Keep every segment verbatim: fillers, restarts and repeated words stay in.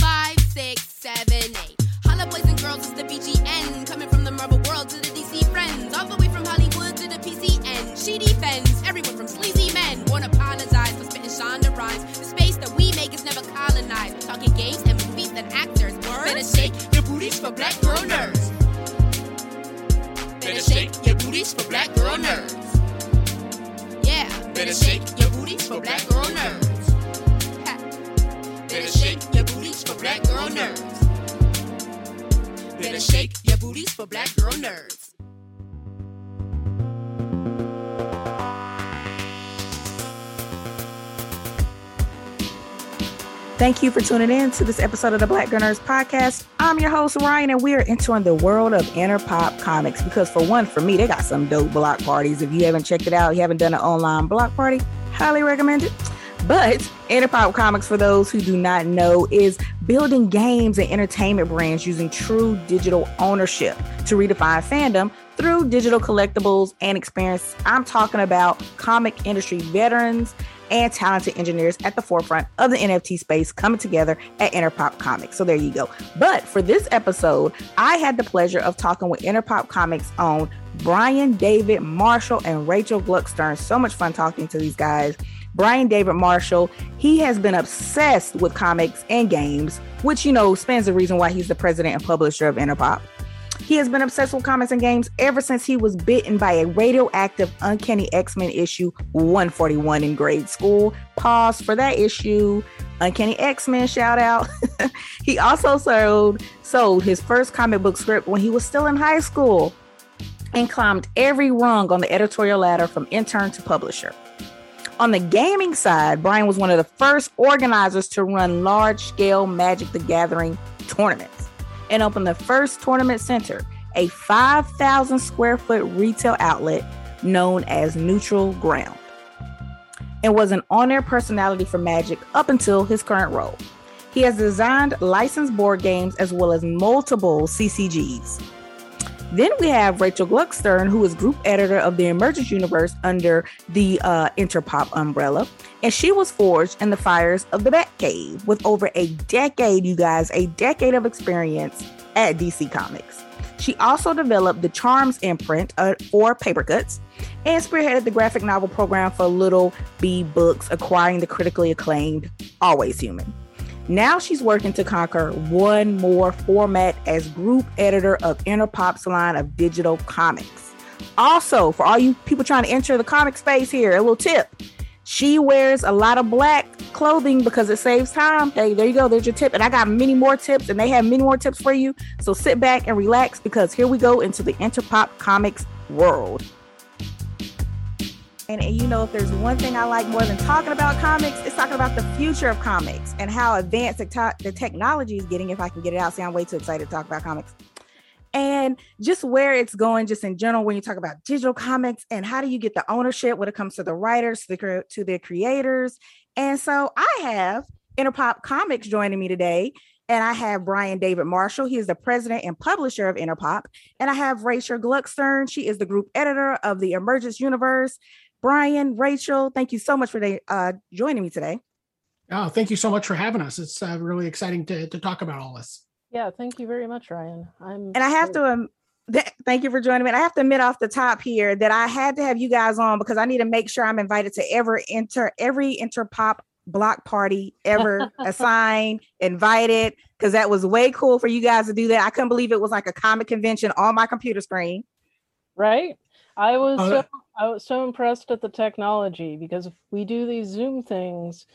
Five, six, seven, eight. Holla boys and girls, it's the B G N. Coming from the Marvel world to the D C friends. All the way from Hollywood to the P C N. She defends everyone from sleazy men. Won't apologize for spitting Shonda rhymes. The space that we make is never colonized. Talking games and movies and actors. Words. Better shake your booties for Black Girl Nerds. Better shake your booties for Black Girl Nerds. Yeah. Better shake your booties for Black Girl Nerds. Ha. Better shake your booties for Black Girl Nerds. Better shake your booties for Black Girl Nerds. Thank you for tuning in to this episode of the Black Girl Nerds podcast. I'm your host, Ryanne, and we are entering the world of InterPop Comics because, for one, for me, they got some dope block parties. If you haven't checked it out, you haven't done an online block party, highly recommend it. But InterPop Comics, for those who do not know, is building games and entertainment brands using true digital ownership to redefine fandom through digital collectibles and experience. I'm talking about comic industry veterans and talented engineers at the forefront of the N F T space coming together at InterPop Comics. So there you go. But for this episode, I had the pleasure of talking with InterPop Comics' own Brian David-Marshall and Rachel Gluckstern. So much fun talking to these guys. Brian David-Marshall, he has been obsessed with comics and games, which, you know, spans the reason why he's the president and publisher of InterPop. He has been obsessed with comics and games ever since he was bitten by a radioactive Uncanny X-Men issue one forty-one in grade school. Pause for that issue. Uncanny X-Men shout out. He also sold, sold his first comic book script when he was still in high school and climbed every rung on the editorial ladder from intern to publisher. On the gaming side, Brian was one of the first organizers to run large-scale Magic the Gathering tournaments and opened the first tournament center, a five thousand square foot retail outlet known as Neutral Ground, and was an on-air personality for Magic up until his current role. He has designed licensed board games as well as multiple C C Gs. Then we have Rachel Gluckstern, who is group editor of the Emergents Universe under the uh, InterPop umbrella. And she was forged in the fires of the Batcave with over a decade, you guys, a decade of experience at D C Comics. She also developed the Charmz imprint uh, for Papercutz and spearheaded the graphic novel program for Little Bee Books, acquiring the critically acclaimed Always Human. Now she's working to conquer one more format as group editor of InterPop's line of digital comics. Also, for all you people trying to enter the comic space here, a little tip. She wears a lot of black clothing because it saves time. Hey, there you go. There's your tip. And I got many more tips, and they have many more tips for you. So sit back and relax because here we go into the InterPop Comics world. And, and you know, if there's one thing I like more than talking about comics, it's talking about the future of comics and how advanced the, to- the technology is getting. If I can get it out, see, I'm way too excited to talk about comics. And just where it's going, just in general, when you talk about digital comics and how do you get the ownership when it comes to the writers, to the, to the creators. And so I have InterPop Comics joining me today. And I have Brian David-Marshall. He is the president and publisher of InterPop. And I have Rachel Gluckstern. She is the group editor of the Emergents Universe. Brian, Rachel, thank you so much for uh, joining me today. Oh, thank you so much for having us. It's uh, really exciting to, to talk about all this. Yeah, thank you very much, Ryan. I'm and I have to um, th- thank you for joining me. And I have to admit off the top here that I had to have you guys on because I need to make sure I'm invited to ever enter every InterPop block party ever assigned, invited, because that was way cool for you guys to do that. I couldn't believe it was like a comic convention on my computer screen. Right. I was uh, so I was so impressed at the technology because we do these Zoom things,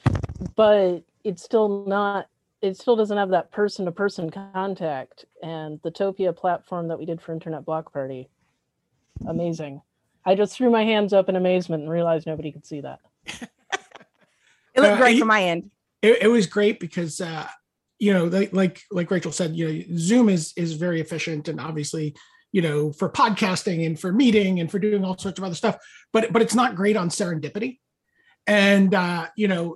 but it's still not, it still doesn't have that person-to-person contact. And the Topia platform that we did for Internet Block Party, amazing. I just threw my hands up in amazement and realized nobody could see that. It looked uh, great from my end. It, it was great because uh, you know, they, like like Rachel said, you know, Zoom is is very efficient and obviously, you know, for podcasting and for meeting and for doing all sorts of other stuff, but but it's not great on serendipity. And uh, you know,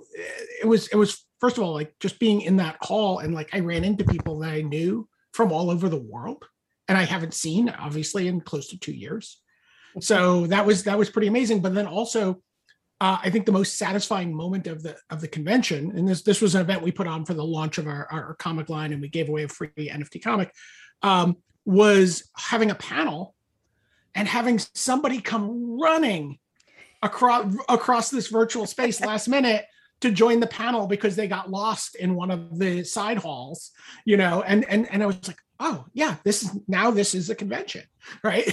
it was it was first of all like just being in that hall and like I ran into people that I knew from all over the world and I haven't seen obviously in close to two years. So that was that was pretty amazing. But then also, uh, I think the most satisfying moment of the of the convention, and this this was an event we put on for the launch of our, our comic line, and we gave away a free N F T comic, um, was having a panel and having somebody come running across across this virtual space last minute to join the panel because they got lost in one of the side halls, you know, and and and I was like, oh yeah, this is now this is a convention, right?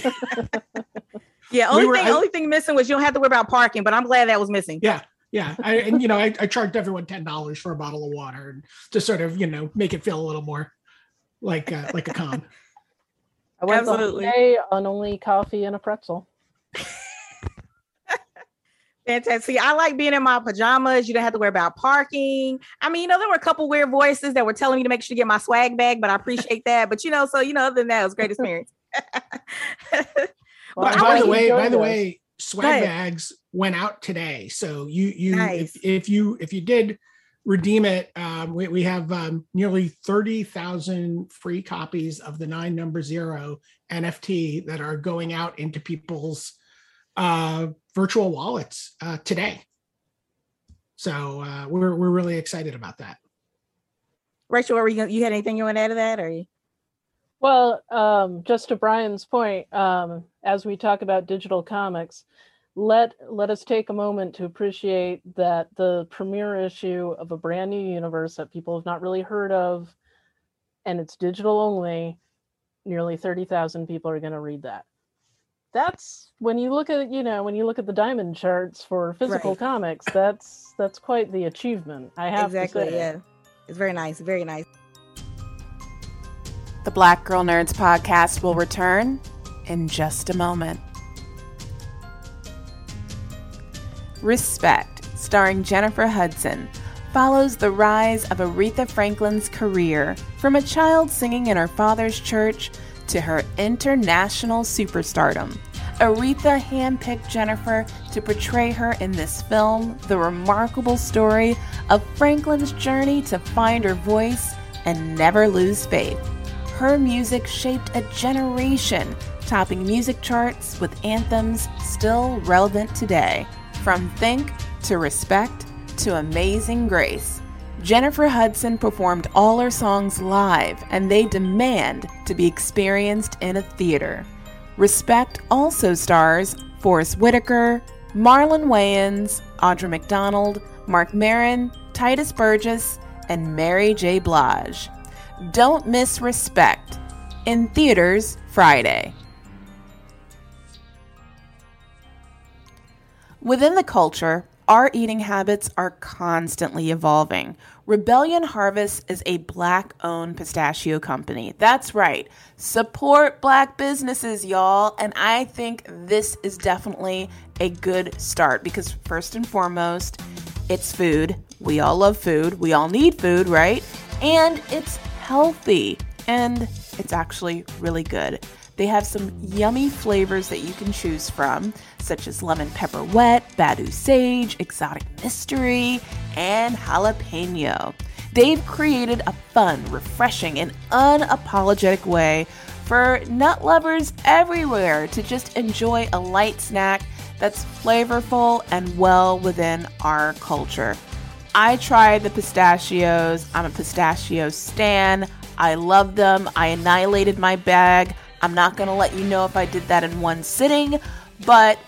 Yeah, only we were, thing I, only thing missing was you don't have to worry about parking, but I'm glad that was missing. Yeah, yeah, I, and you know, I, I charged everyone ten dollars for a bottle of water and to sort of you know make it feel a little more like uh, like a con. I went absolutely the whole day on only coffee and a pretzel. Fantastic. I like being in my pajamas. You don't have to worry about parking. I mean, you know, there were a couple weird voices that were telling me to make sure to get my swag bag, but I appreciate that. But, you know, so, you know, other than that, it was a great experience. Well, by, by the way, by this. the way, swag bags went out today. So you, you, nice. if, if you, if you did redeem it, um, we, we have um, nearly thirty thousand free copies of the Nine Number Zero N F T that are going out into people's uh virtual wallets uh today. So uh we're we're really excited about that. Rachel, are you you had anything you want to add to that? Or you... Well, um just to Brian's point, um as we talk about digital comics, let let us take a moment to appreciate that the premiere issue of a brand new universe that people have not really heard of, and it's digital only, nearly thirty thousand people are going to read that. That's when you look at, you know, when you look at the diamond charts for physical right. comics, that's that's quite the achievement. I have exactly, to say. Yeah. It's very nice, very nice. The Black Girl Nerds podcast will return in just a moment. Respect, starring Jennifer Hudson, follows the rise of Aretha Franklin's career from a child singing in her father's church to her international superstardom. Aretha handpicked Jennifer to portray her in this film, the remarkable story of Franklin's journey to find her voice and never lose faith. Her music shaped a generation, topping music charts with anthems still relevant today. From Think to Respect to Amazing Grace, Jennifer Hudson performed all her songs live, and they demand to be experienced in a theater. Respect also stars Forrest Whitaker, Marlon Wayans, Audra McDonald, Mark Maron, Titus Burgess, and Mary J. Blige. Don't miss Respect, in theaters Friday. Within the culture, our eating habits are constantly evolving. Rebellion Harvest is a Black-owned pistachio company. That's right. Support Black businesses, y'all. And I think this is definitely a good start because first and foremost, it's food. We all love food. We all need food, right? And it's healthy. And it's actually really good. They have some yummy flavors that you can choose from, such as lemon pepper wet, Badu sage, exotic mystery, and jalapeno. They've created a fun, refreshing, and unapologetic way for nut lovers everywhere to just enjoy a light snack that's flavorful and well within our culture. I tried the pistachios. I'm a pistachio stan. I love them. I annihilated my bag. I'm not going to let you know if I did that in one sitting, but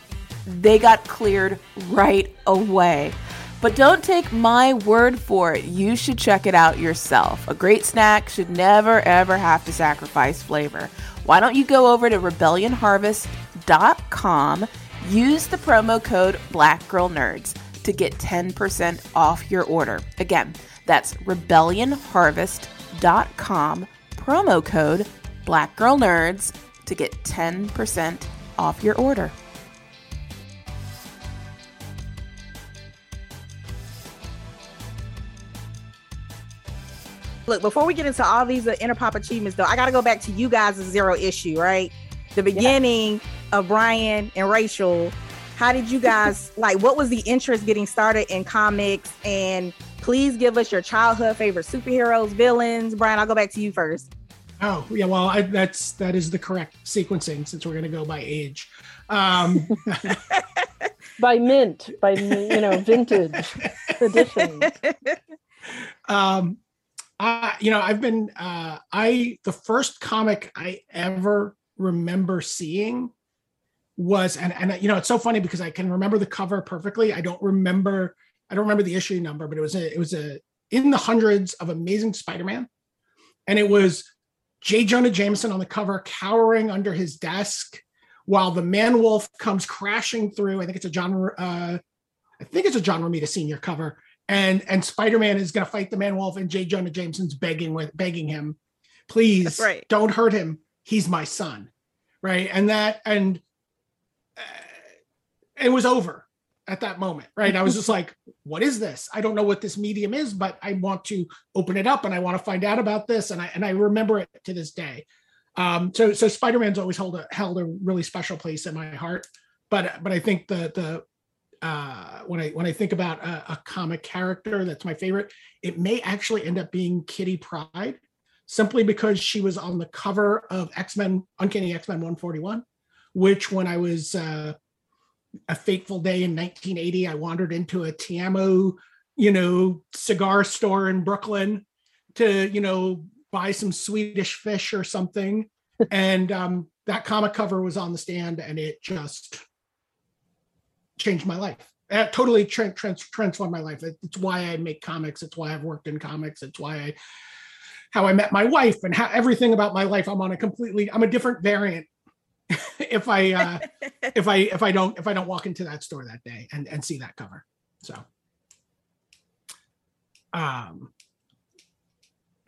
they got cleared right away. But don't take my word for it. You should check it out yourself. A great snack should never, ever have to sacrifice flavor. Why don't you go over to rebellion harvest dot com, use the promo code BlackGirlNerds to get ten percent off your order. Again, that's rebellion harvest dot com, promo code Black Girl Nerds to get ten percent off your order. Look, before we get into all these uh, InterPop achievements, though, I got to go back to you guys' zero issue, right? The beginning yeah. of Brian and Rachel. How did you guys, like, what was the interest getting started in comics? And please give us your childhood favorite superheroes, villains. Brian, I'll go back to you first. Oh, yeah, well, I, that's that is the correct sequencing since we're going to go by age. Um, by mint, by, you know, vintage edition. Um, I, you know, I've been, uh, I, the first comic I ever remember seeing was, and, and, you know, it's so funny because I can remember the cover perfectly. I don't remember, I don't remember the issue number, but it was a, it was a, in the hundreds of Amazing Spider-Man. And it was J. Jonah Jameson on the cover, cowering under his desk while the Man-Wolf comes crashing through. I think it's a John, uh, I think it's a John Romita Senior cover, and and Spider-Man is going to fight the Man-Wolf, and J. Jonah Jameson's begging with begging him, please right. don't hurt him. He's my son, right? And that and uh, it was over at that moment, right? I was just like, what is this? I don't know what this medium is, but I want to open it up and I want to find out about this. And I and I remember it to this day. Um, so so Spider-Man's always held a, held a really special place in my heart. But but I think the the uh, when I when I think about a, a comic character that's my favorite, it may actually end up being Kitty Pryde, simply because she was on the cover of X-Men, Uncanny X-Men one forty-one, which when I was uh, a fateful day in nineteen eighty, I wandered into a Tiamo, you know, cigar store in Brooklyn to, you know, buy some Swedish fish or something. And um, that comic cover was on the stand, and it just changed my life. It totally tra- tra- transformed my life. It, it's why I make comics. It's why I've worked in comics. It's why I, how I met my wife and how everything about my life. I'm on a completely, I'm a different variant if I uh, if I if I don't if I don't walk into that store that day and, and see that cover. So um,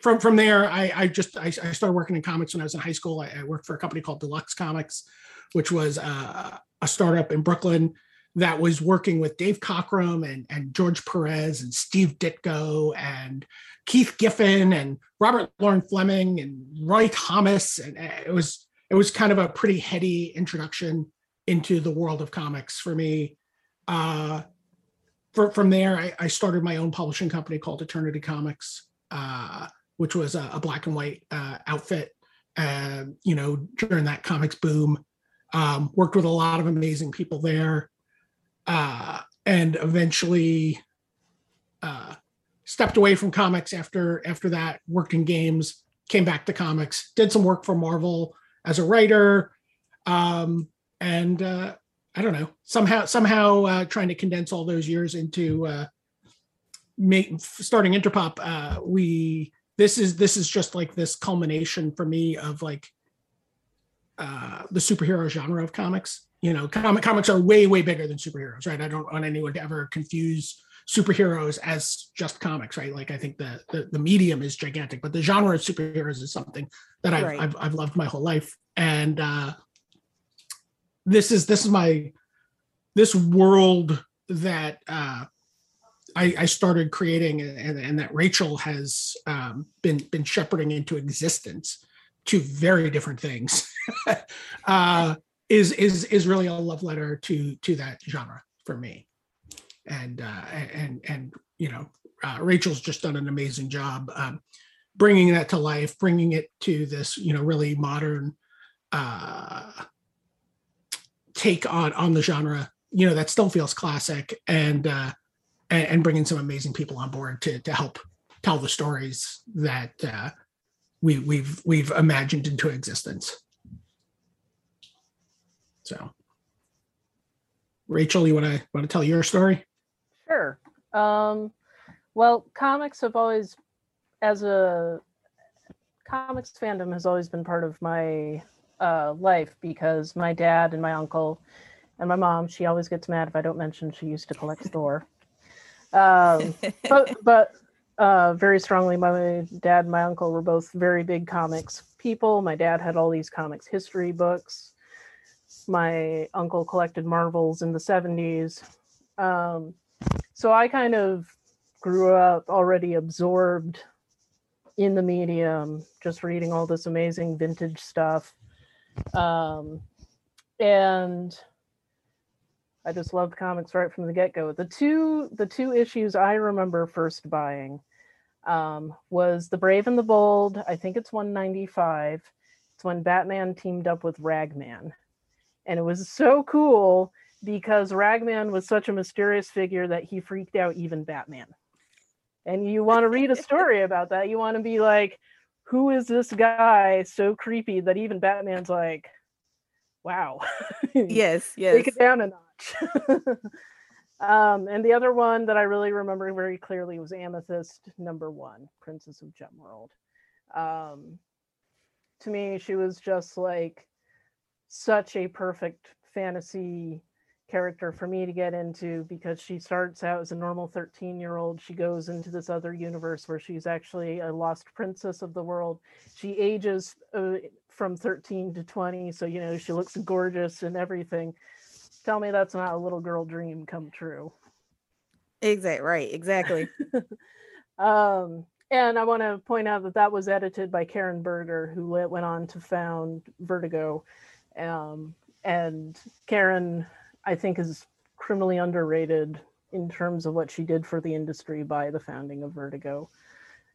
from from there, I, I just I, I started working in comics when I was in high school. I, I worked for a company called Deluxe Comics, which was uh, a startup in Brooklyn that was working with Dave Cockrum and and George Perez and Steve Ditko and Keith Giffen and Robert Lauren Fleming and Roy Thomas, and it was. It was kind of a pretty heady introduction into the world of comics for me. Uh, for, from there, I, I started my own publishing company called Eternity Comics, uh, which was a, a black and white uh, outfit, uh, you know, during that comics boom. Um, worked with a lot of amazing people there, uh, and eventually uh, stepped away from comics after, after that, worked in games, came back to comics, did some work for Marvel as a writer, um, and uh, I don't know, somehow somehow uh, trying to condense all those years into uh, make, starting Interpop. Uh, we this is this is just like this culmination for me of like uh, the superhero genre of comics. You know, comic comics are way way bigger than superheroes, right? I don't want anyone to ever confuse superheroes as just comics, right? Like I think the, the the medium is gigantic, but the genre of superheroes is something that I've right. I've, I've loved my whole life, and uh, this is this is my this world that uh, I, I started creating, and, and that Rachel has um, been been shepherding into existence. Two very different things. uh, is is is really a love letter to to that genre for me. And, uh, and, and, you know, uh, Rachel's just done an amazing job um, bringing that to life, bringing it to this, you know, really modern uh, take on, on the genre, you know, that still feels classic, and, uh, and, and bringing some amazing people on board to, to help tell the stories that uh, we we've, we've imagined into existence. So Rachel, you want to want to tell your story? Sure. Um, well, comics have always, as a comics fandom has always been part of my uh, life, because my dad and my uncle and my mom, she always gets mad if I don't mention she used to collect store. Um, but but uh, very strongly, my dad and my uncle were both very big comics people. My dad had all these comics history books. My uncle collected Marvels in the seventies. Um, so I kind of grew up already absorbed in the medium, just reading all this amazing vintage stuff. Um, and I just loved comics right from the get-go. The two, the two issues I remember first buying um, was The Brave and the Bold. I think it's one ninety-five. It's when Batman teamed up with Ragman. And it was so cool because Ragman was such a mysterious figure that he freaked out even Batman. And you want to read a story about that. You want to be like, who is this guy so creepy that even Batman's like, wow. Yes, yes. Take it down a notch. um, and the other one that I really remember very clearly was Amethyst number one, Princess of Gemworld. Um, to me, she was just like such a perfect fantasy character for me to get into, because she starts out as a normal thirteen year old. She goes into this other universe where she's actually a lost princess of the world. She ages uh, from thirteen to twenty, so you know she looks gorgeous and everything. Tell me that's not a little girl dream come true. Exactly, right, exactly. um and I want to point out that that was edited by Karen Berger, who went on to found Vertigo. um and Karen, I think, is criminally underrated in terms of what she did for the industry by the founding of Vertigo.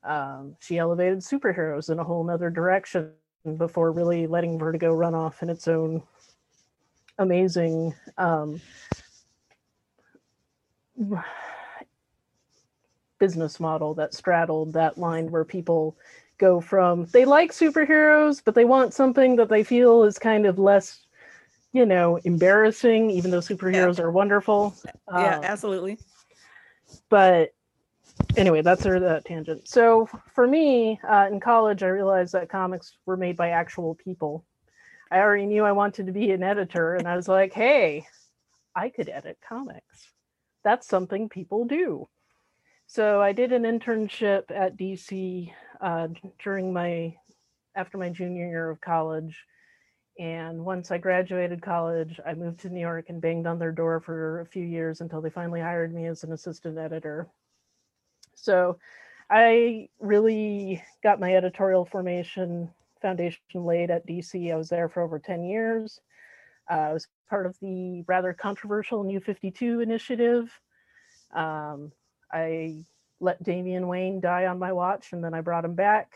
Um, she elevated superheroes in a whole nother direction before really letting Vertigo run off in its own amazing um, business model that straddled that line where people go from, they like superheroes, but they want something that they feel is kind of less, you know, embarrassing, even though superheroes yeah. are wonderful. Um, yeah, absolutely. But anyway, that's her that tangent. So for me, uh, in college, I realized that comics were made by actual people. I already knew I wanted to be an editor, and I was like, hey, I could edit comics. That's something people do. So I did an internship at D C uh, during my, after my junior year of college. And once I graduated college, I moved to New York and banged on their door for a few years until they finally hired me as an assistant editor. So I really got my editorial formation foundation laid at D C. I was there for over ten years. Uh, I was part of the rather controversial New fifty-two initiative. Um, I let Damian Wayne die on my watch, and then I brought him back.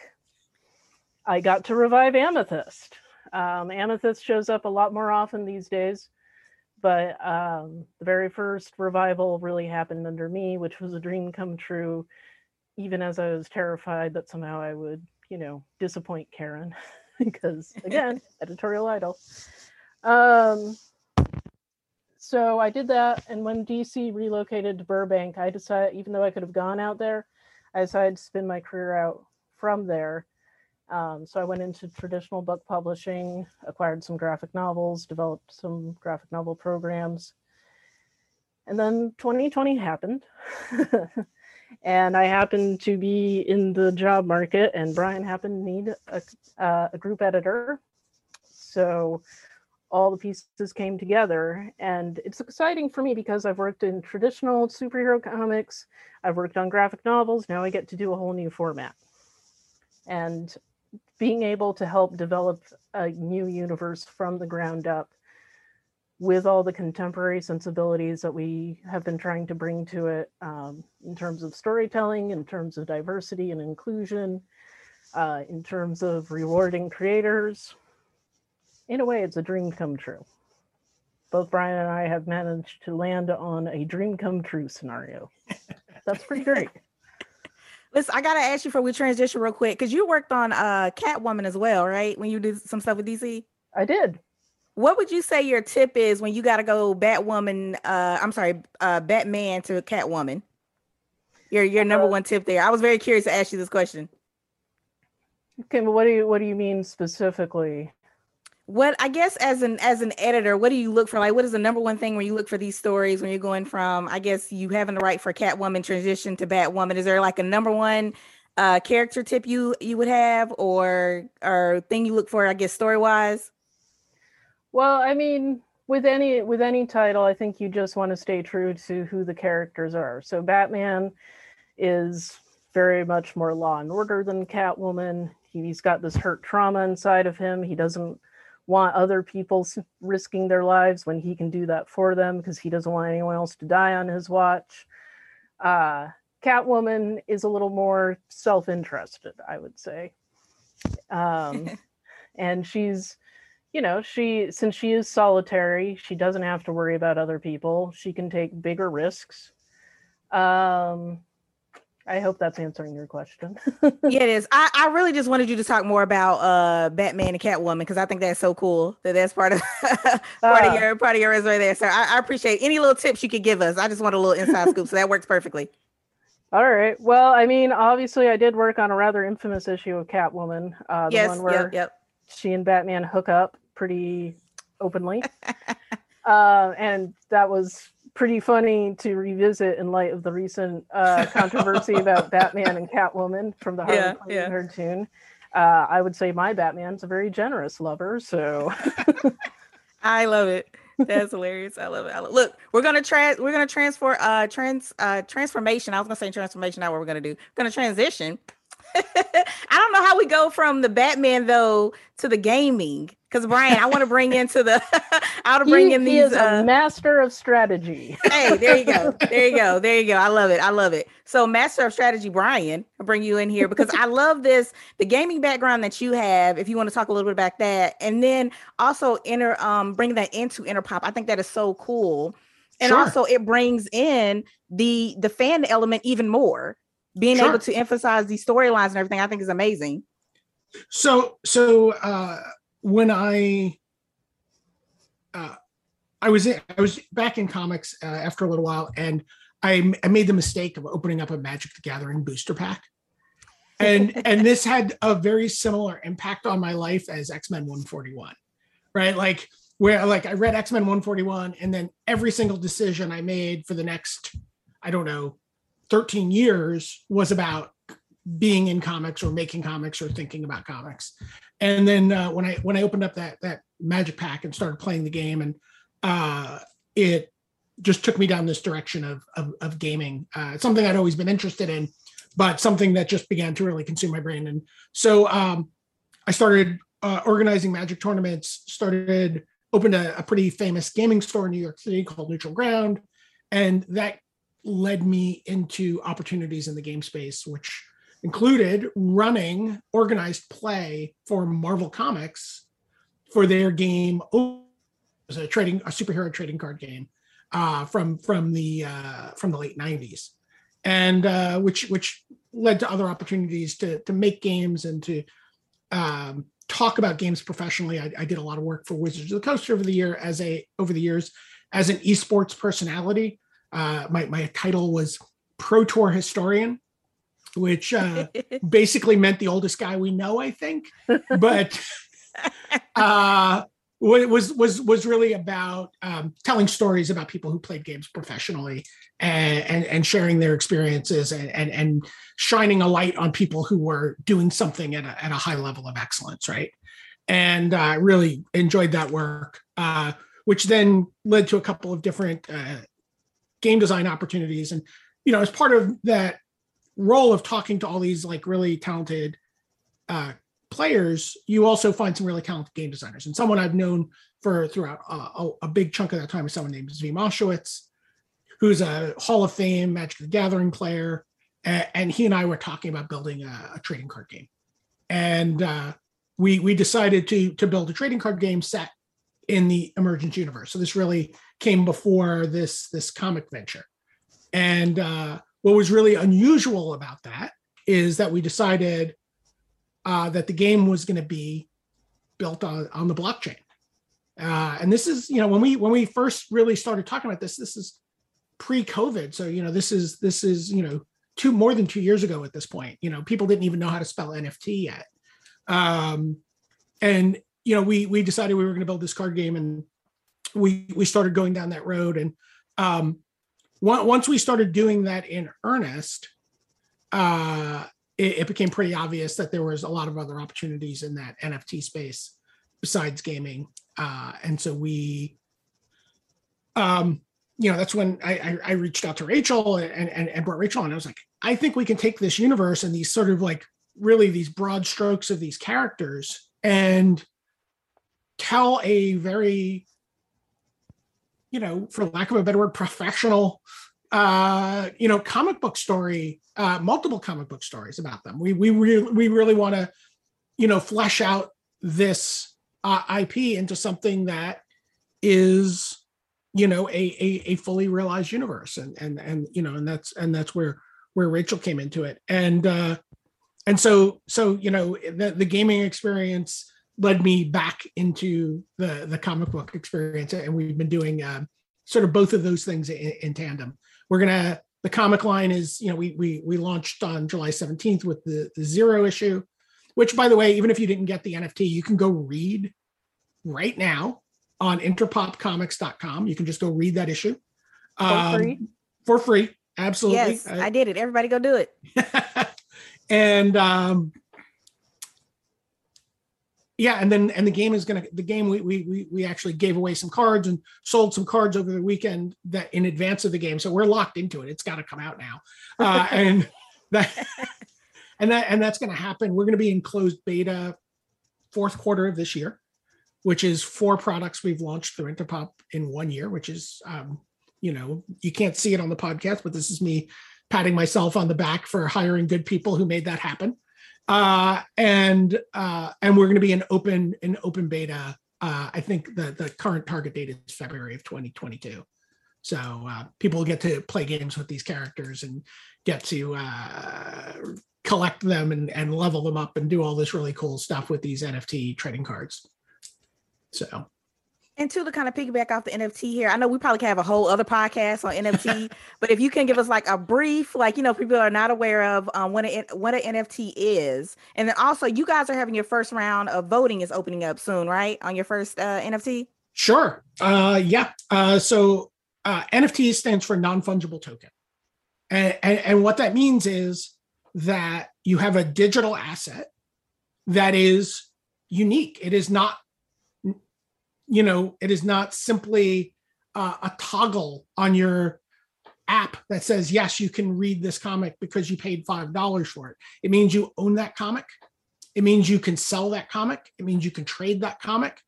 I got to revive Amethyst. Um, Amethyst shows up a lot more often these days, but um, the very first revival really happened under me, which was a dream come true, even as I was terrified that somehow I would, you know, disappoint Karen, because again, editorial idol. Um, so I did that, and when D C relocated to Burbank, I decided, even though I could have gone out there, I decided to spin my career out from there. Um, so I went into traditional book publishing, acquired some graphic novels, developed some graphic novel programs. And then twenty twenty happened. And I happened to be in the job market, and Brian happened to need a, uh, a group editor. So all the pieces came together. And it's exciting for me because I've worked in traditional superhero comics. I've worked on graphic novels. Now I get to do a whole new format. And being able to help develop a new universe from the ground up with all the contemporary sensibilities that we have been trying to bring to it, um, in terms of storytelling, in terms of diversity and inclusion, uh, in terms of rewarding creators. In a way, it's a dream come true. Both Brian and I have managed to land on a dream come true scenario. That's pretty great. Listen, I gotta ask you before we transition real quick, because you worked on uh, Catwoman as well, right? When you did some stuff with D C? I did. What would you say your tip is when you gotta go Batwoman, uh, I'm sorry, uh, Batman to Catwoman? Your your number uh, one tip there. I was very curious to ask you this question. Okay, but what do you what do you mean specifically? What I guess as an as an editor, what do you look for? Like, what is the number one thing when you look for these stories when you're going from, I guess, you having the right for Catwoman transition to Batwoman? Is there like a number one uh, character tip you you would have, or or thing you look for, I guess, story wise? Well, I mean, with any with any title, I think you just want to stay true to who the characters are. So Batman is very much more law and order than Catwoman. He's got this hurt trauma inside of him. He doesn't want other people risking their lives when he can do that for them, because he doesn't want anyone else to die on his watch. Uh, Catwoman is a little more self-interested, I would say. Um, and she's, you know, she, since she is solitary, she doesn't have to worry about other people. She can take bigger risks. Um, I hope that's answering your question. Yeah, it is. I, I really just wanted you to talk more about uh, Batman and Catwoman, because I think that's so cool that that's part of part uh, of your part of your resume there. So I, I appreciate any little tips you could give us. I just want a little inside scoop, so that works perfectly. All right. Well, I mean, obviously, I did work on a rather infamous issue of Catwoman. Uh, the yes. One where yep, yep. she and Batman hook up pretty openly, uh, and that was pretty funny to revisit in light of the recent uh, controversy about Batman and Catwoman from the Harley Quinn yeah, yeah. cartoon. Uh, I would say my Batman's a very generous lover, so I love it. That's hilarious. I love it. I love it. Look, we're gonna trans. We're gonna transfer. Uh, trans. Uh, transformation. I was gonna say transformation. Not what we're gonna do. We're gonna transition. I don't know how we go from the Batman though to the gaming. Because Brian, I want to bring into the, I want to bring he, in these. He is a uh, master of strategy. Hey, there you go, there you go, there you go. I love it, I love it. So, master of strategy, Brian, I'll bring you in here because I love this, the gaming background that you have. If you want to talk a little bit about that, and then also enter, um, bring that into InterPop. I think that is so cool, and sure. also it brings in the the fan element even more. Being sure. able to emphasize these storylines and everything, I think is amazing. So, so. uh When I uh, I was in, I was back in comics uh, after a little while, and I, I made the mistake of opening up a Magic the Gathering booster pack, and and this had a very similar impact on my life as X-Men one forty-one, right? Like where like I read X-Men one forty-one, and then every single decision I made for the next I don't know thirteen years was about being in comics or making comics or thinking about comics. And then uh, when I when I opened up that that Magic pack and started playing the game, and uh, it just took me down this direction of of, of gaming. Uh, it's something I'd always been interested in, but something that just began to really consume my brain. And so um, I started uh, organizing Magic tournaments. Started opened a, a pretty famous gaming store in New York City called Neutral Ground, and that led me into opportunities in the game space, which included running organized play for Marvel Comics for their game. It was a trading, a superhero trading card game uh, from from the uh, from the late nineties, and uh, which which led to other opportunities to to make games and to um, talk about games professionally. I, I did a lot of work for Wizards of the Coast over the year as a over the years as an esports personality. Uh, my my title was Pro Tour Historian, which uh, basically meant the oldest guy we know, I think. But uh, what it was was was really about um, telling stories about people who played games professionally and and, and sharing their experiences and, and and shining a light on people who were doing something at a, at a high level of excellence, right? And I uh, really enjoyed that work, uh, which then led to a couple of different uh, game design opportunities. And, you know, as part of that role of talking to all these like really talented uh, players, you also find some really talented game designers. And someone I've known for throughout a, a big chunk of that time is someone named Zvi Moshowitz, who's a Hall of Fame Magic the Gathering player. And, and he and I were talking about building a, a trading card game. And uh, we we decided to, to build a trading card game set in the Emergents Universe. So this really came before this, this comic venture. And uh, what was really unusual about that is that we decided uh, that the game was going to be built on, on the blockchain. Uh, and this is, you know, when we when we first really started talking about this, this is pre-COVID. So, you know, this is this is, you know, two more than two years ago at this point. You know, people didn't even know how to spell N F T yet. Um, and, you know, we we decided we were going to build this card game, and we we started going down that road. And um once we started doing that in earnest, uh, it, it became pretty obvious that there was a lot of other opportunities in that N F T space besides gaming. Uh, and so we, um, you know, that's when I, I, I reached out to Rachel and, and, and brought Rachel on. I was like, I think we can take this universe and these sort of like really these broad strokes of these characters and tell a very, you know, for lack of a better word, professional uh, you know, comic book story, uh, multiple comic book stories about them. We we really we really want to, you know, flesh out this uh, I P into something that is, you know, a, a a fully realized universe, and and and you know, and that's and that's where where Rachel came into it, and uh, and so so you know, the, the gaming experience led me back into the the comic book experience, and we've been doing uh, sort of both of those things in, in tandem. We're gonna the comic line is, you know, we we we launched on July seventeenth with the, the Zero issue, which, by the way, even if you didn't get the N F T, you can go read right now on interpop comics dot com. You can just go read that issue um, for free. For free, absolutely. Yes, I, I did it. Everybody go do it. and um, yeah, and then and the game is gonna the game we we we actually gave away some cards and sold some cards over the weekend that in advance of the game. So we're locked into it. It's got to come out now, uh, and that and that and that's gonna happen. We're gonna be in closed beta fourth quarter of this year, which is four products we've launched through Interpop in one year, which is, um, you know, you can't see it on the podcast, but this is me patting myself on the back for hiring good people who made that happen. Uh, and uh, and we're going to be in open in open beta. Uh, I think the, the current target date is February of twenty twenty-two. So uh, people get to play games with these characters and get to uh, collect them and, and level them up and do all this really cool stuff with these N F T trading cards. So, and to the kind of piggyback off the N F T here, I know we probably can have a whole other podcast on N F T, but if you can give us like a brief, like, you know, people are not aware of um, what a, what an N F T is. And then also you guys are having your first round of voting is opening up soon, right? On your first uh, N F T? Sure. Uh, yeah. Uh, so uh, N F T stands for non-fungible token. And, and, and what that means is that you have a digital asset that is unique. It is not You know, it is not simply uh, a toggle on your app that says, yes, you can read this comic because you paid five dollars for it. It means you own that comic. It means you can sell that comic. It means you can trade that comic.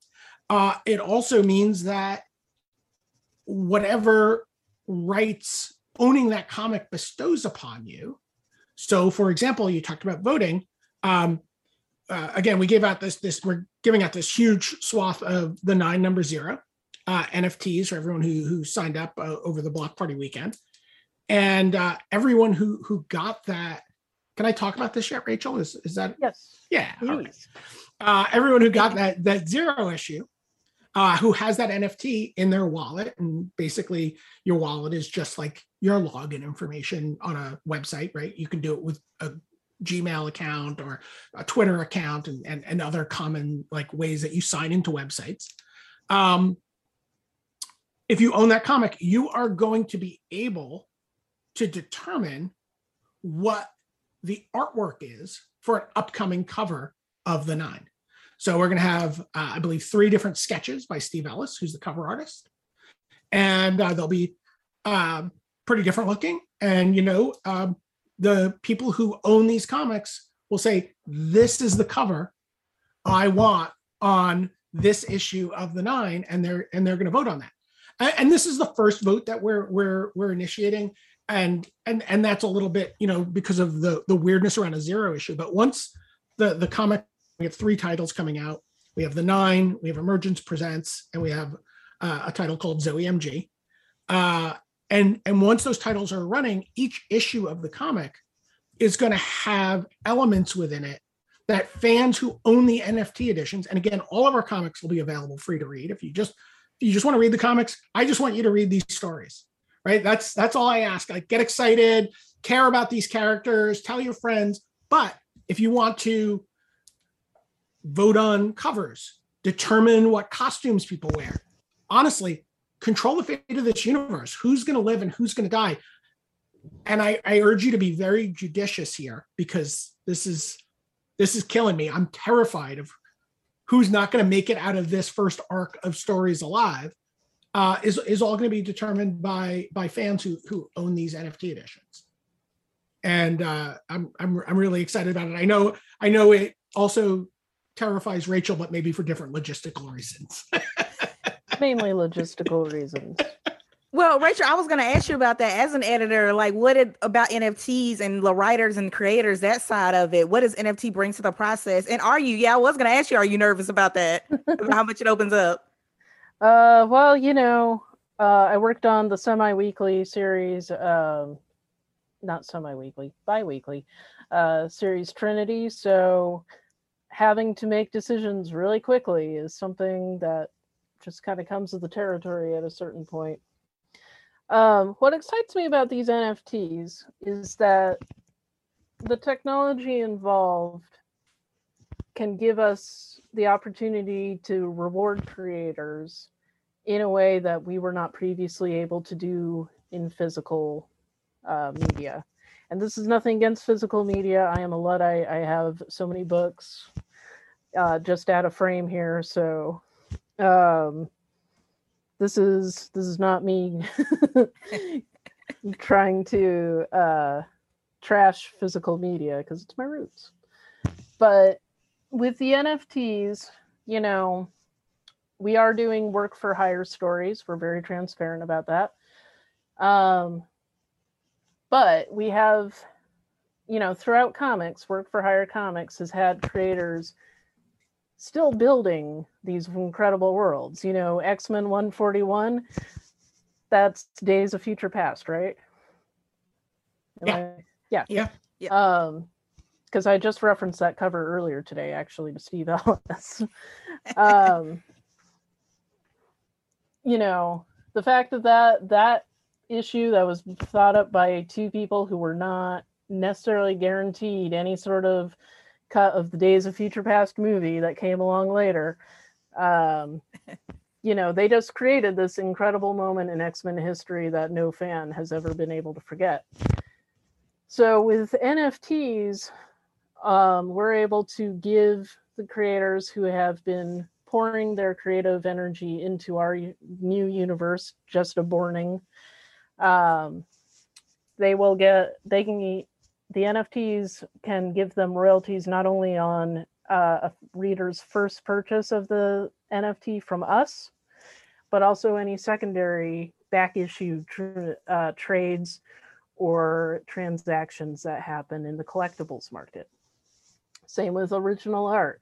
Uh, it also means that whatever rights owning that comic bestows upon you. So, for example, you talked about voting. Um, Uh, again, we gave out this, this, we're giving out this huge swath of the Nine Number Zero uh, N F Ts for everyone who who signed up uh, over the block party weekend. And uh, everyone who who got that, can I talk about this yet, Rachel? Is is that? Yes. Yeah. All right. uh, everyone who got that, that Zero issue, uh, who has that N F T in their wallet, and basically your wallet is just like your login information on a website, right? You can do it with a Gmail account or a Twitter account and, and, and other common like ways that you sign into websites. Um, if you own that comic, you are going to be able to determine what the artwork is for an upcoming cover of The Nine. So we're going to have, uh, I believe, three different sketches by Steve Ellis, who's the cover artist. And uh, they'll be um, pretty different looking. And, you know, um, the people who own these comics will say, this is the cover I want on this issue of The Nine, and they're and they're going to vote on that. And, and this is the first vote that we're we're we're initiating, and and and that's a little bit, you know, because of the the weirdness around a Zero issue. But once the the comic, we have three titles coming out. We have The Nine, we have Emergents Presents, and we have uh, a title called Zoe M G. Uh, And, and once those titles are running, each issue of the comic is going to have elements within it that fans who own the N F T editions, and again, all of our comics will be available free to read. If you just if you just want to read the comics, I just want you to read these stories, right? That's that's all I ask. Like, get excited, care about these characters, tell your friends. But if you want to vote on covers, determine what costumes people wear, honestly, control the fate of this universe, who's going to live and who's going to die. And I, I urge you to be very judicious here, because this is this is killing me. I'm terrified of who's not going to make it out of this first arc of stories alive uh, is, is all going to be determined by by fans who who own these N F T editions. And uh, I'm, I'm I'm really excited about it. I know I know it also terrifies Rachel, but maybe for different logistical reasons. Mainly logistical reasons. Well, Rachel, I was going to ask you about that as an editor, like what it, about N F Ts and the writers and creators, that side of it. What does N F T bring to the process? And are you, yeah, I was going to ask you, are you nervous about that? About how much it opens up? Uh, well, you know, uh, I worked on the semi-weekly series, um, not semi-weekly, bi-weekly uh, series Trinity. So having to make decisions really quickly is something that just kind of comes with the territory at a certain point. Um, what excites me about these N F Ts is that the technology involved can give us the opportunity to reward creators in a way that we were not previously able to do in physical uh, media. And this is nothing against physical media. I am a Luddite. I have so many books uh, just out of frame here. So, um, This is this is not me trying to uh, trash physical media because it's my roots. But with the N F Ts, you know, we are doing work for hire stories. We're very transparent about that. Um, but we have, you know, throughout comics, work for hire comics has had creators still building these incredible worlds. You know, X-Men one forty-one, that's Days of Future Past, right? Yeah. I, yeah. Yeah. Yeah. Um, because I just referenced that cover earlier today, actually, to Steve Ellis. um, you know, the fact that, that that issue that was thought up by two people who were not necessarily guaranteed any sort of cut of the Days of Future Past movie that came along later, um, you know, they just created this incredible moment in X-Men history that no fan has ever been able to forget. So with N F Ts, um, we're able to give the creators who have been pouring their creative energy into our new universe, just a borning, um, they will get, they can eat, the N F Ts can give them royalties not only on uh, a reader's first purchase of the N F T from us, but also any secondary back issue tr- uh, trades or transactions that happen in the collectibles market. Same with original art.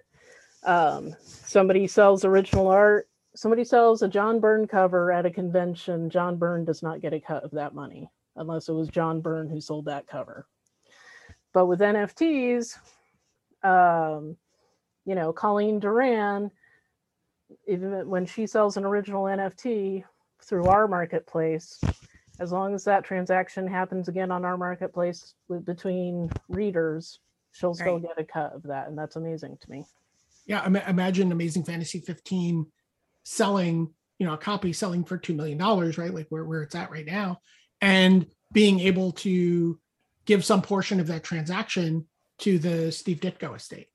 Um, somebody sells original art, somebody sells a John Byrne cover at a convention. John Byrne does not get a cut of that money unless it was John Byrne who sold that cover. But with N F Ts, um, you know, Colleen Duran, even when she sells an original N F T through our marketplace, as long as that transaction happens again on our marketplace with, between readers, she'll still right. get a cut of that. And that's amazing to me. Yeah, I mean, imagine Amazing Fantasy fifteen selling, you know, a copy selling for two million dollars, right? Like where, where it's at right now. And being able to give some portion of that transaction to the Steve Ditko estate,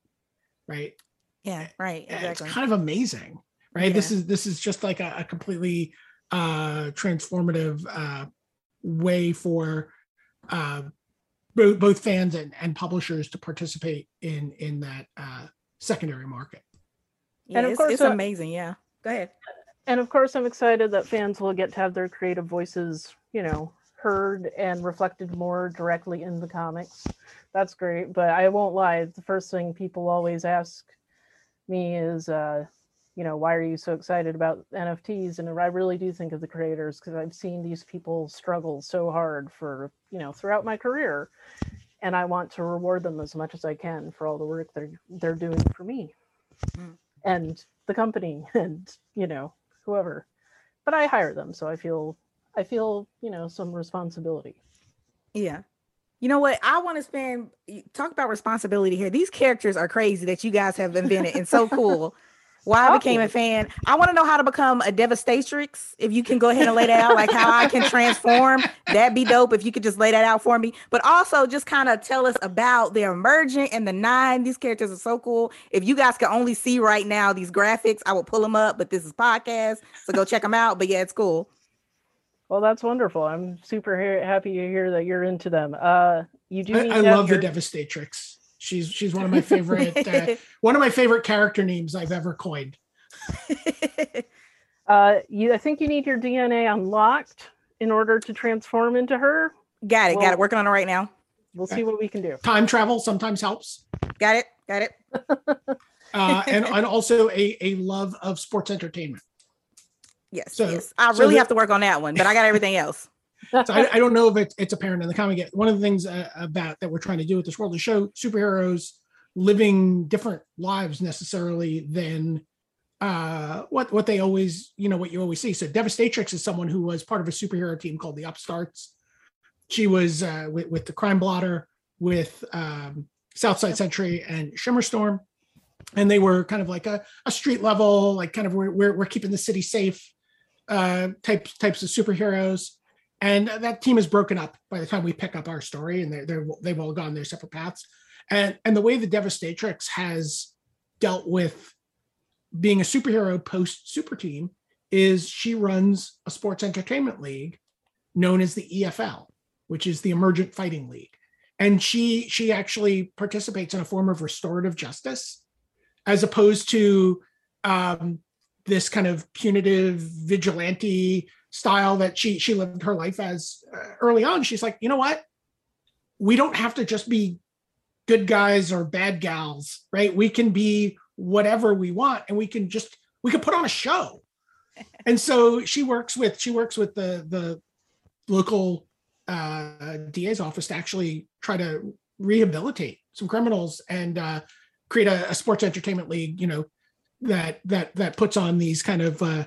right? Yeah, right. Exactly. It's kind of amazing, right? Yeah. This is this is just like a, a completely uh, transformative uh, way for uh, bo- both fans and, and publishers to participate in in that uh, secondary market. Yeah, and of it's, course, it's uh, amazing. Yeah, go ahead. And of course, I'm excited that fans will get to have their creative voices, you know, heard and reflected more directly in the comics. That's great, but I won't lie, the first thing people always ask me is, uh, you know, why are you so excited about N F Ts? And I really do think of the creators because I've seen these people struggle so hard for, you know, throughout my career, and I want to reward them as much as I can for all the work they're they're doing for me mm. and the company and, you know, whoever. But I hire them, so I feel I feel, you know, some responsibility. Yeah. You know what? I want to spend, talk about responsibility here. These characters are crazy that you guys have invented and so cool. Why I oh. became a fan. I want to know how to become a Devastatrix. If you can go ahead and lay that out, like how I can transform, that'd be dope if you could just lay that out for me. But also just kind of tell us about the Emergent and the Nine. These characters are so cool. If you guys can only see right now these graphics, I will pull them up, but this is podcast, so go check them out. But yeah, it's cool. Well, that's wonderful. I'm super ha- happy to hear that you're into them. Uh, you do. I, I love your... the Devastatrix. She's she's one of my favorite uh, one of my favorite character names I've ever coined. uh, you, I think you need your D N A unlocked in order to transform into her. Got it. We'll, got it. Working on it right now. We'll okay. see what we can do. Time travel sometimes helps. Got it. Got it. uh, and, and also a, a love of sports entertainment. Yes. So, yes. I really so that, have to work on that one, but I got everything else. So I, I don't know if it, it's apparent in the comic. One of the things uh, about that we're trying to do with this world is show superheroes living different lives necessarily than uh, what what they always, you know, what you always see. So Devastatrix is someone who was part of a superhero team called the Upstarts. She was uh, with, with the Crime Blotter, with um, Southside Sentry and Shimmerstorm. And they were kind of like a, a street level, like kind of we're, we're, we're keeping the city safe uh, type, types of superheroes. And that team is broken up by the time we pick up our story, and they're, they're, they've all gone their separate paths. And and the way the Devastatrix has dealt with being a superhero post-super team is she runs a sports entertainment league known as the E F L, which is the Emergent Fighting League. And she she actually participates in a form of restorative justice, as opposed to um, this kind of punitive vigilante style that she she lived her life as uh, early on. She's like, you know what? We don't have to just be good guys or bad gals, right? We can be whatever we want, and we can just we can put on a show. And so she works with she works with the the local uh, D A's office to actually try to rehabilitate some criminals and uh, create a, a sports entertainment league, you know, that that that puts on these kind of uh,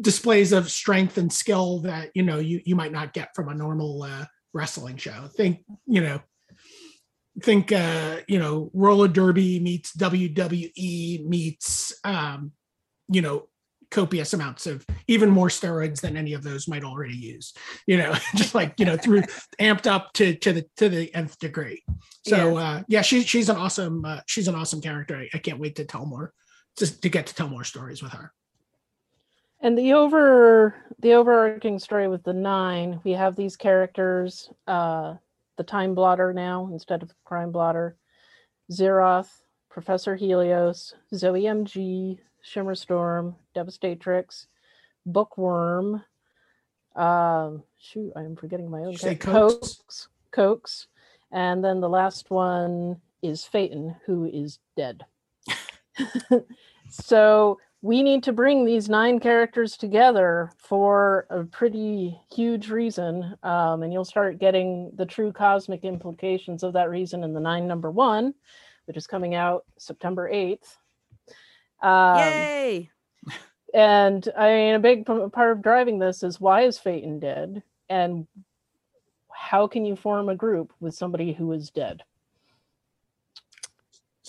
displays of strength and skill that you know you you might not get from a normal uh, wrestling show. Think you know. Think, uh, you know, roller derby meets W W E meets, um, you know, copious amounts of even more steroids than any of those might already use. You know, just like you know, through amped up to to the to the nth degree. So yeah, uh, yeah she's she's an awesome uh, she's an awesome character. I, I can't wait to tell more, just to get to tell more stories with her. And the over the overarching story with the Nine, we have these characters. Uh, The Time Blotter now instead of Crime Blotter, Xeroth, Professor Helios, Zoe M G, Shimmerstorm, Devastatrix, Bookworm. Um, shoot, I'm forgetting my own name. Coax, Coax, and then the last one is Phaeton, who is dead. So we need to bring these nine characters together for a pretty huge reason, um, and you'll start getting the true cosmic implications of that reason in The Nine number one, which is coming out September eighth. Um, Yay! And I mean, a big part of driving this is, why is Phaeton dead? And how can you form a group with somebody who is dead?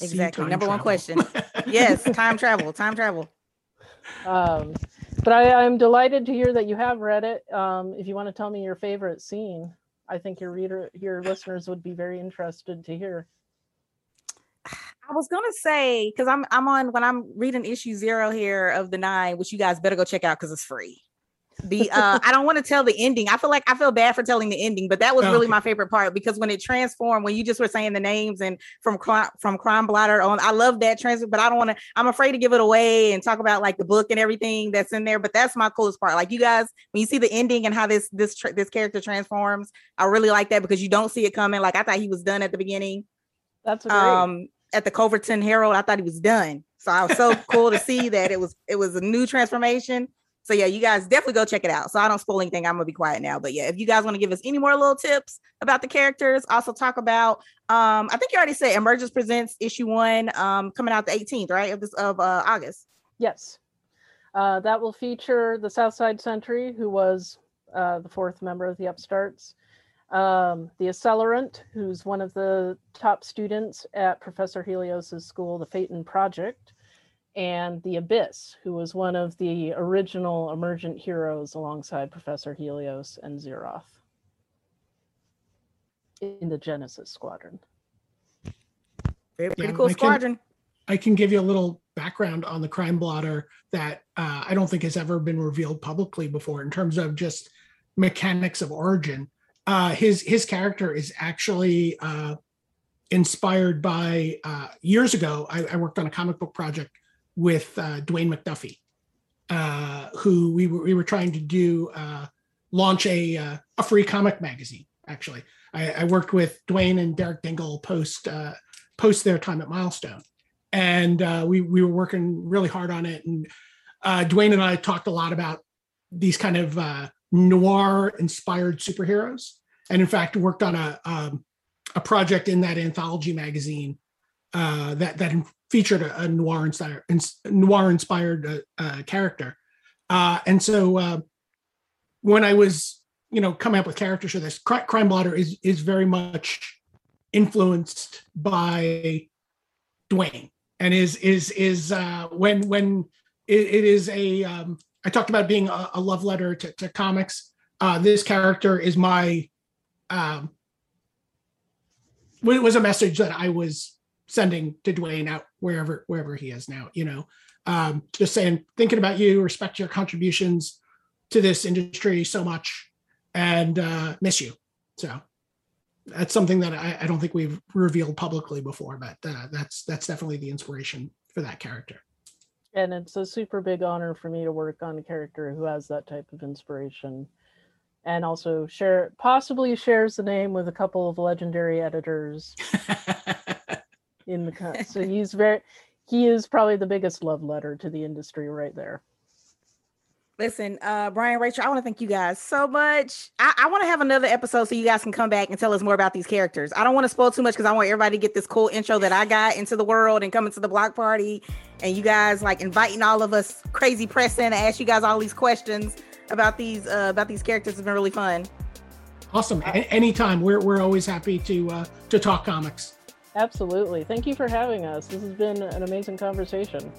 Exactly. Number travel. One question. Yes, time travel, time travel. Um, but I, I'm delighted to hear that you have read it. Um, if you want to tell me your favorite scene, I think your reader, your listeners would be very interested to hear. I was gonna say, because I'm I'm on when I'm reading issue zero here of the Nine, which you guys better go check out because it's free. The uh, I don't want to tell the ending. I feel like I feel bad for telling the ending, but that was really my favorite part, because when it transformed, when you just were saying the names and from from Crime Blotter on, I love that transfer. But I don't want to. I'm afraid to give it away and talk about like the book and everything that's in there. But that's my coolest part. Like you guys, when you see the ending and how this this tra- this character transforms, I really like that because you don't see it coming. Like I thought he was done at the beginning. That's great. Um, at the Culverton Herald, I thought he was done. So I was so cool to see that it was it was a new transformation. So yeah, you guys definitely go check it out. So I don't spoil anything. I'm gonna be quiet now. But yeah, if you guys want to give us any more little tips about the characters, also talk about. Um, I think you already said Emergence Presents issue one um, coming out the eighteenth, right? Of this of uh, August. Yes, uh, that will feature the Southside Sentry, who was uh, the fourth member of the Upstarts, um, the Accelerant, who's one of the top students at Professor Helios's school, the Phaeton Project, and the Abyss, who was one of the original emergent heroes alongside Professor Helios and Xeroth in the Genesis Squadron. Very pretty yeah, cool I squadron. Can, I can give you a little background on the Crime Blotter that uh, I don't think has ever been revealed publicly before in terms of just mechanics of origin. Uh, his, his character is actually uh, inspired by, uh, years ago, I, I worked on a comic book project with uh, Dwayne McDuffie, uh, who we were, we were trying to do uh, launch a uh, a free comic magazine. Actually, I, I worked with Dwayne and Derek Dingle post uh, post their time at Milestone, and uh, we we were working really hard on it. And uh, Dwayne and I talked a lot about these kind of uh, noir inspired superheroes, and in fact worked on a um, a project in that anthology magazine uh, that that featured a, a noir inspired noir inspired uh, uh, character. Uh, and so uh, when I was you know, coming up with characters for this, Crime Blotter is is very much influenced by Dwayne, and is is is uh, when when it, it is a. Um, I talked about being a, a love letter to, to comics. Uh, this character is my. Um, it was a message that I was sending to Dwayne out wherever wherever he is now. You know, um, just saying, thinking about you, respect your contributions to this industry so much. And uh, miss you. So that's something that I, I don't think we've revealed publicly before, but uh, that's that's definitely the inspiration for that character. And it's a super big honor for me to work on a character who has that type of inspiration, and also share possibly shares the name with a couple of legendary editors in the cut. So he's very he is probably the biggest love letter to the industry right there. Listen, uh, Brian, Rachel, I want to thank you guys so much. I, I want to have another episode so you guys can come back and tell us more about these characters. I don't want to spoil too much because I want everybody to get this cool intro that I got into the world and coming to the block party, and you guys like inviting all of us crazy press in to ask you guys all these questions about these uh, about these characters. It's been really fun. Awesome. A- anytime. We're we're always happy to uh, to talk comics. Absolutely. Thank you for having us. This has been an amazing conversation.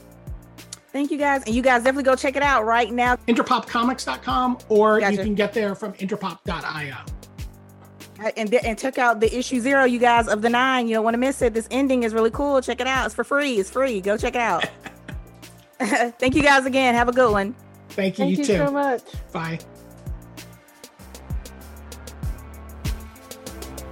Thank you guys. And you guys definitely go check it out right now. interpop comics dot com or gotcha. You can get there from interpop dot io. And, th- and check out the issue zero, you guys, of The Nine. You don't want to miss it. This ending is really cool. Check it out. It's for free. It's free. Go check it out. Thank you guys again. Have a good one. Thank you. Thank you, you too. So much. Bye.